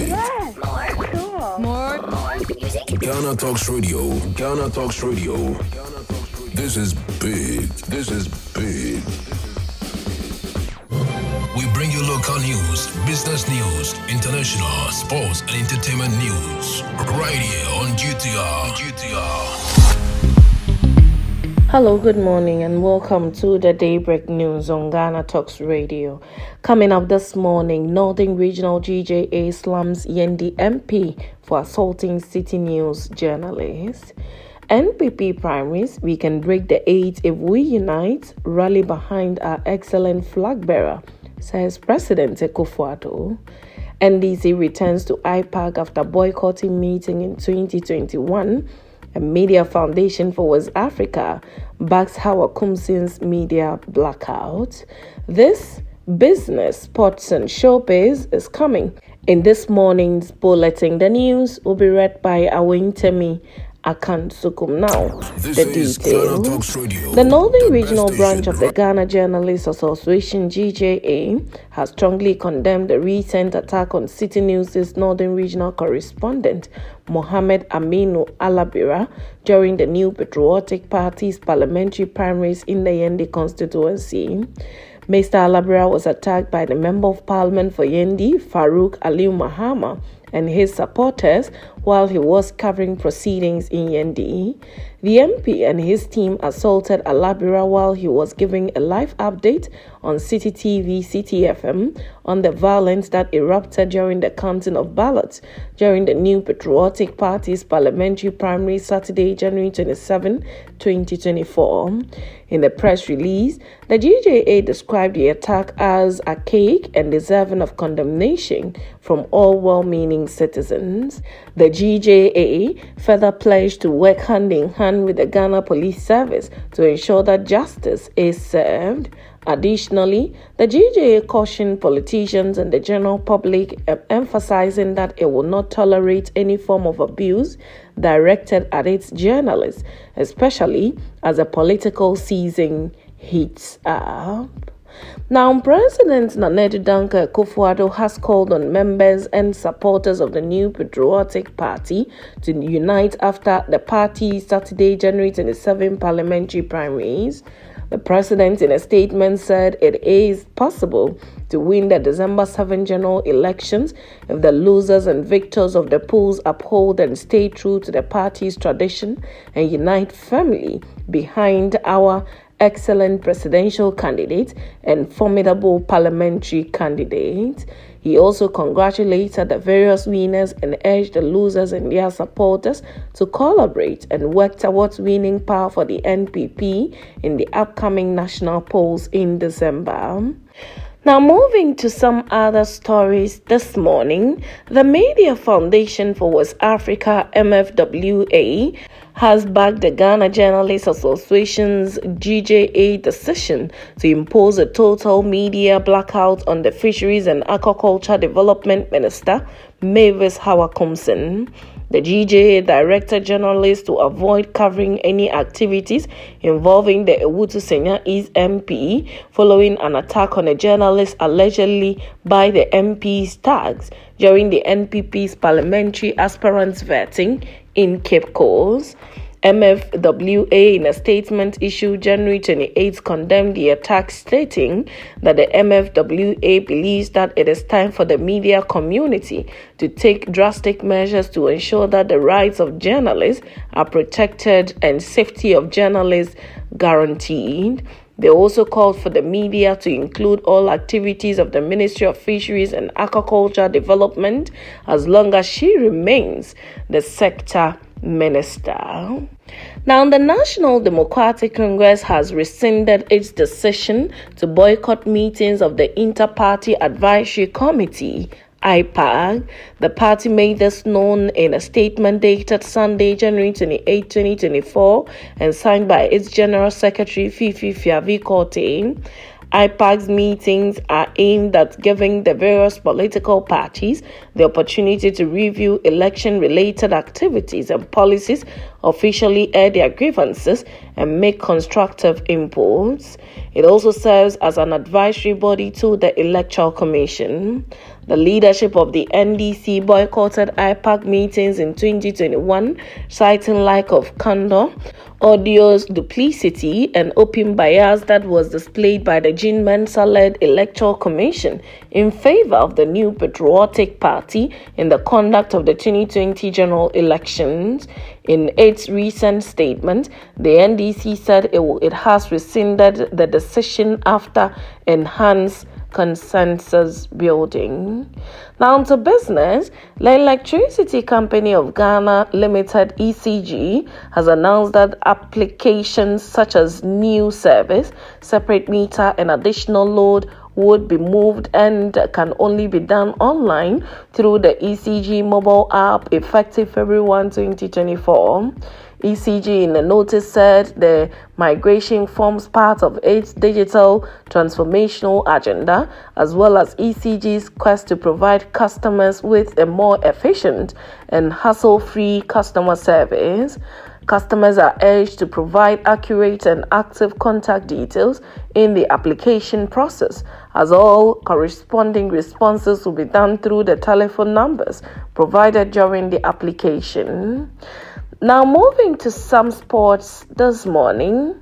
it. Yes. More music. Ghana Talks Radio. This is big. We bring you local news, business news, international, sports, and entertainment news. Right here on GTR. Hello, good morning, and welcome to the Daybreak News on Ghana Talks Radio. Coming up this morning, Northern Regional GJA slams Yendi MP for assaulting Citi News journalists. NPP primaries, we can break the eight if we unite, rally behind our excellent flag bearer, says President Akufo-Addo. NDC returns to IPAC after boycotting meeting in 2021. A Media Foundation for West Africa backs Hawa Koomson's media blackout. This business, sports and showbiz is coming. In this morning's bulletin, the news will be read by Awentemi Akansukum. Now, the details. The Northern Regional Branch of the Ghana Journalists Association (GJA) has strongly condemned the recent attack on Citi News' Northern Regional correspondent Mohammed Aminu Alabira during the New Patriotic Party's parliamentary primaries in the Yendi constituency. Mr. Alabira was attacked by the Member of Parliament for Yendi, Farouk Aliu Mahama, and his supporters while he was covering proceedings in Yendi. The MP and his team assaulted Alabira while he was giving a live update on City TV CTFM on the violence that erupted during the counting of ballots during the New Patriotic Party's parliamentary primary Saturday, January 27, 2024. In the press release, the GJA described the attack as archaic and deserving of condemnation from all well-meaning citizens. The GJA further pledged to work hand in hand with the Ghana Police Service to ensure that justice is served. Additionally, the GJA cautioned politicians and the general public, emphasizing that it will not tolerate any form of abuse directed at its journalists, especially as the political season heats up. Now, President Nana Addo Dankwa Akufo-Addo has called on members and supporters of the New Patriotic Party to unite after the party's Saturday, January 27 parliamentary primaries. The president, in a statement, said it is possible to win the December 7 general elections if the losers and victors of the polls uphold and stay true to the party's tradition and unite firmly behind our excellent presidential candidate and formidable parliamentary candidate. He also congratulated the various winners and urged the losers and their supporters to collaborate and work towards winning power for the NPP in the upcoming national polls in December. Now, moving to some other stories this morning, the Media Foundation for West Africa, MFWA, has backed the Ghana Journalists Association's GJA decision to impose a total media blackout on the Fisheries and Aquaculture Development Minister, Mavis Hawa Koomson. The GJA directed journalists to avoid covering any activities involving the Ewutu Senya East MP following an attack on a journalist allegedly by the MP's thugs during the NPP's parliamentary aspirants vetting in Cape Coast. MFWA, in a statement issued January 28, condemned the attack, stating that the MFWA believes that it is time for the media community to take drastic measures to ensure that the rights of journalists are protected and safety of journalists guaranteed. They also called for the media to include all activities of the Ministry of Fisheries and Aquaculture Development as long as she remains the sector minister. Now, the National Democratic Congress has rescinded its decision to boycott meetings of the Inter-Party Advisory Committee, IPAC. The party made this known in a statement dated Sunday, January 28, 2024, and signed by its General Secretary, Fifi Fiavi Korte. IPAC's meetings are aimed at giving the various political parties the opportunity to review election-related activities and policies, officially air their grievances, and make constructive inputs. It also serves as an advisory body to the Electoral Commission. The leadership of the NDC boycotted IPAC meetings in 2021, citing lack of candor, odious duplicity, and open bias that was displayed by the Jean Mensah-led Electoral Commission in favor of the New Patriotic Party in the conduct of the 2020 general elections. In its recent statement, the NDC said it has rescinded the decision after enhanced consensus building. Now to business. The Electricity Company of Ghana Limited (ECG) has announced that applications such as new service, separate meter, and additional load would be moved and can only be done online through the ECG mobile app effective February 1, 2024. ECG in a notice said the migration forms part of its digital transformational agenda, as well as ECG's quest to provide customers with a more efficient and hassle-free customer service. Customers are urged to provide accurate and active contact details in the application process, as all corresponding responses will be done through the telephone numbers provided during the application. Now moving to some sports this morning.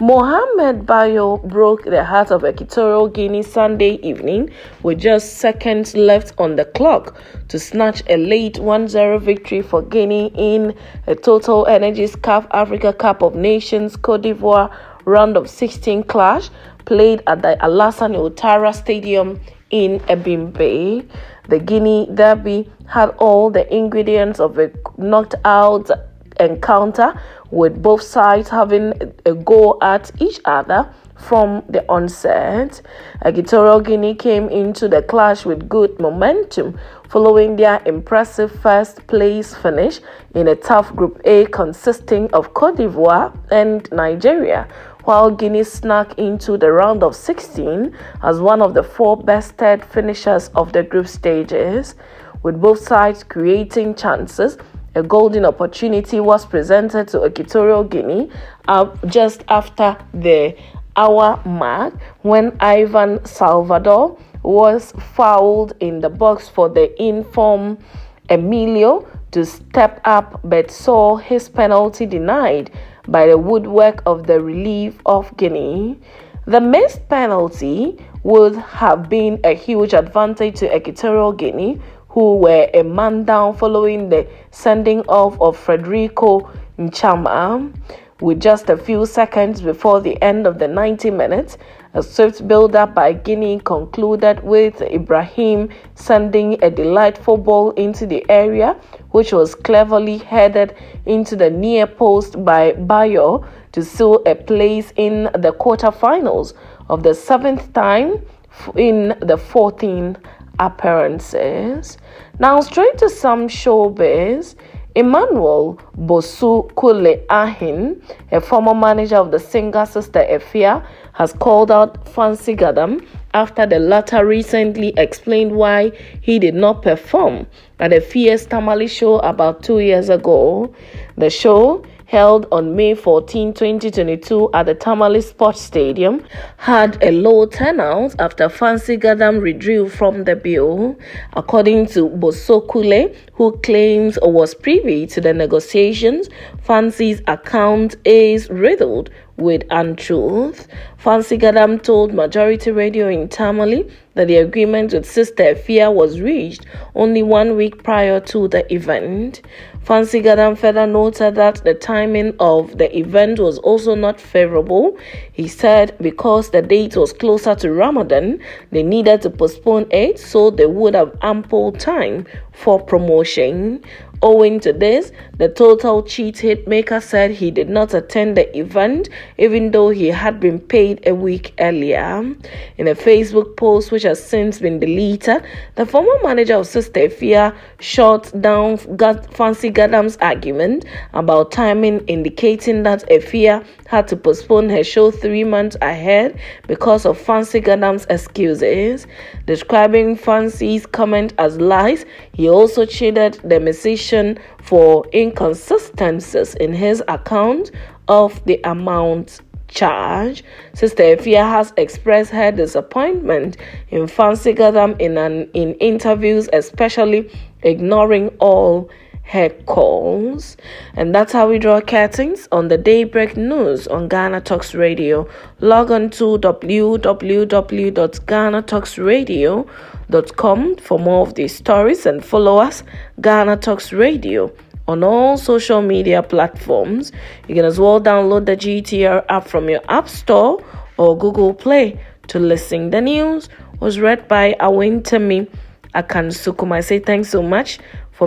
Mohamed Bayo broke the heart of Equatorial Guinea Sunday evening with just seconds left on the clock to snatch a late 1-0 victory for Guinea in a Total Energies CAF Africa Cup of Nations Cote d'Ivoire round of 16 clash played at the Alassane Ouattara Stadium in Ebimbe. The Guinea derby had all the ingredients of a knockout encounter, with both sides having a go at each other from the onset. Equatorial Guinea came into the clash with good momentum following their impressive first place finish in a tough Group A consisting of Cote d'Ivoire and Nigeria, while Guinea snuck into the round of 16 as one of the four best-third finishers of the group stages. With both sides creating chances, a golden opportunity was presented to Equatorial Guinea just after the hour mark when Ivan Salvador was fouled in the box for the in-form Emilio to step up, but saw his penalty denied by the woodwork of the relief of Guinea. The missed penalty would have been a huge advantage to Equatorial Guinea, who were a man down following the sending off of Frederico Nchama. With just a few seconds before the end of the 90 minutes, a swift build-up by Guinea concluded with Ibrahim sending a delightful ball into the area, which was cleverly headed into the near post by Bayo to seal a place in the quarterfinals of the seventh time in the 14th appearances. Now straight to some showbiz. Emmanuel Bosu Kule Ahin, a former manager of the singer Sista Afia, has called out Fancy Gadam after the latter recently explained why he did not perform at a fierce Tamale show about 2 years ago. The show, held on May 14, 2022 at the Tamale Sports Stadium, had a low turnout after Fancy Gadam withdrew from the bill. According to Bosu Kule, who claims was privy to the negotiations, Fancy's account is riddled with untruth. Fancy Gadam told Majority Radio in Tamale that the agreement with Sista Afia was reached only 1 week prior to the event. Fancy Gadam further noted that the timing of the event was also not favorable. He said because the date was closer to Ramadan, they needed to postpone it so they would have ample time for promotion. Owing to this, the Total cheat hitmaker said he did not attend the event, even though he had been paid a week earlier. In a Facebook post which has since been deleted, the former manager of Sista Afia shot down Fancy Gadam's argument about timing, indicating that Afia had to postpone her show 3 months ahead because of Fancy Gadam's excuses. Describing Fancy's comment as lies, he also chided the musician for inconsistencies in his account of the amount charge, Sista Afia has expressed her disappointment in Fancy Gadam in interviews, especially ignoring all her calls. And that's how we draw curtains on the Daybreak News on Ghana Talks Radio. Log on to www.ghanatalksradio.com for more of these stories, and follow us, Ghana Talks Radio, on all social media platforms. You can as well download the GTR app from your App Store or Google Play to listen. The news was read by Awentemi Akansukum. I say thanks so much for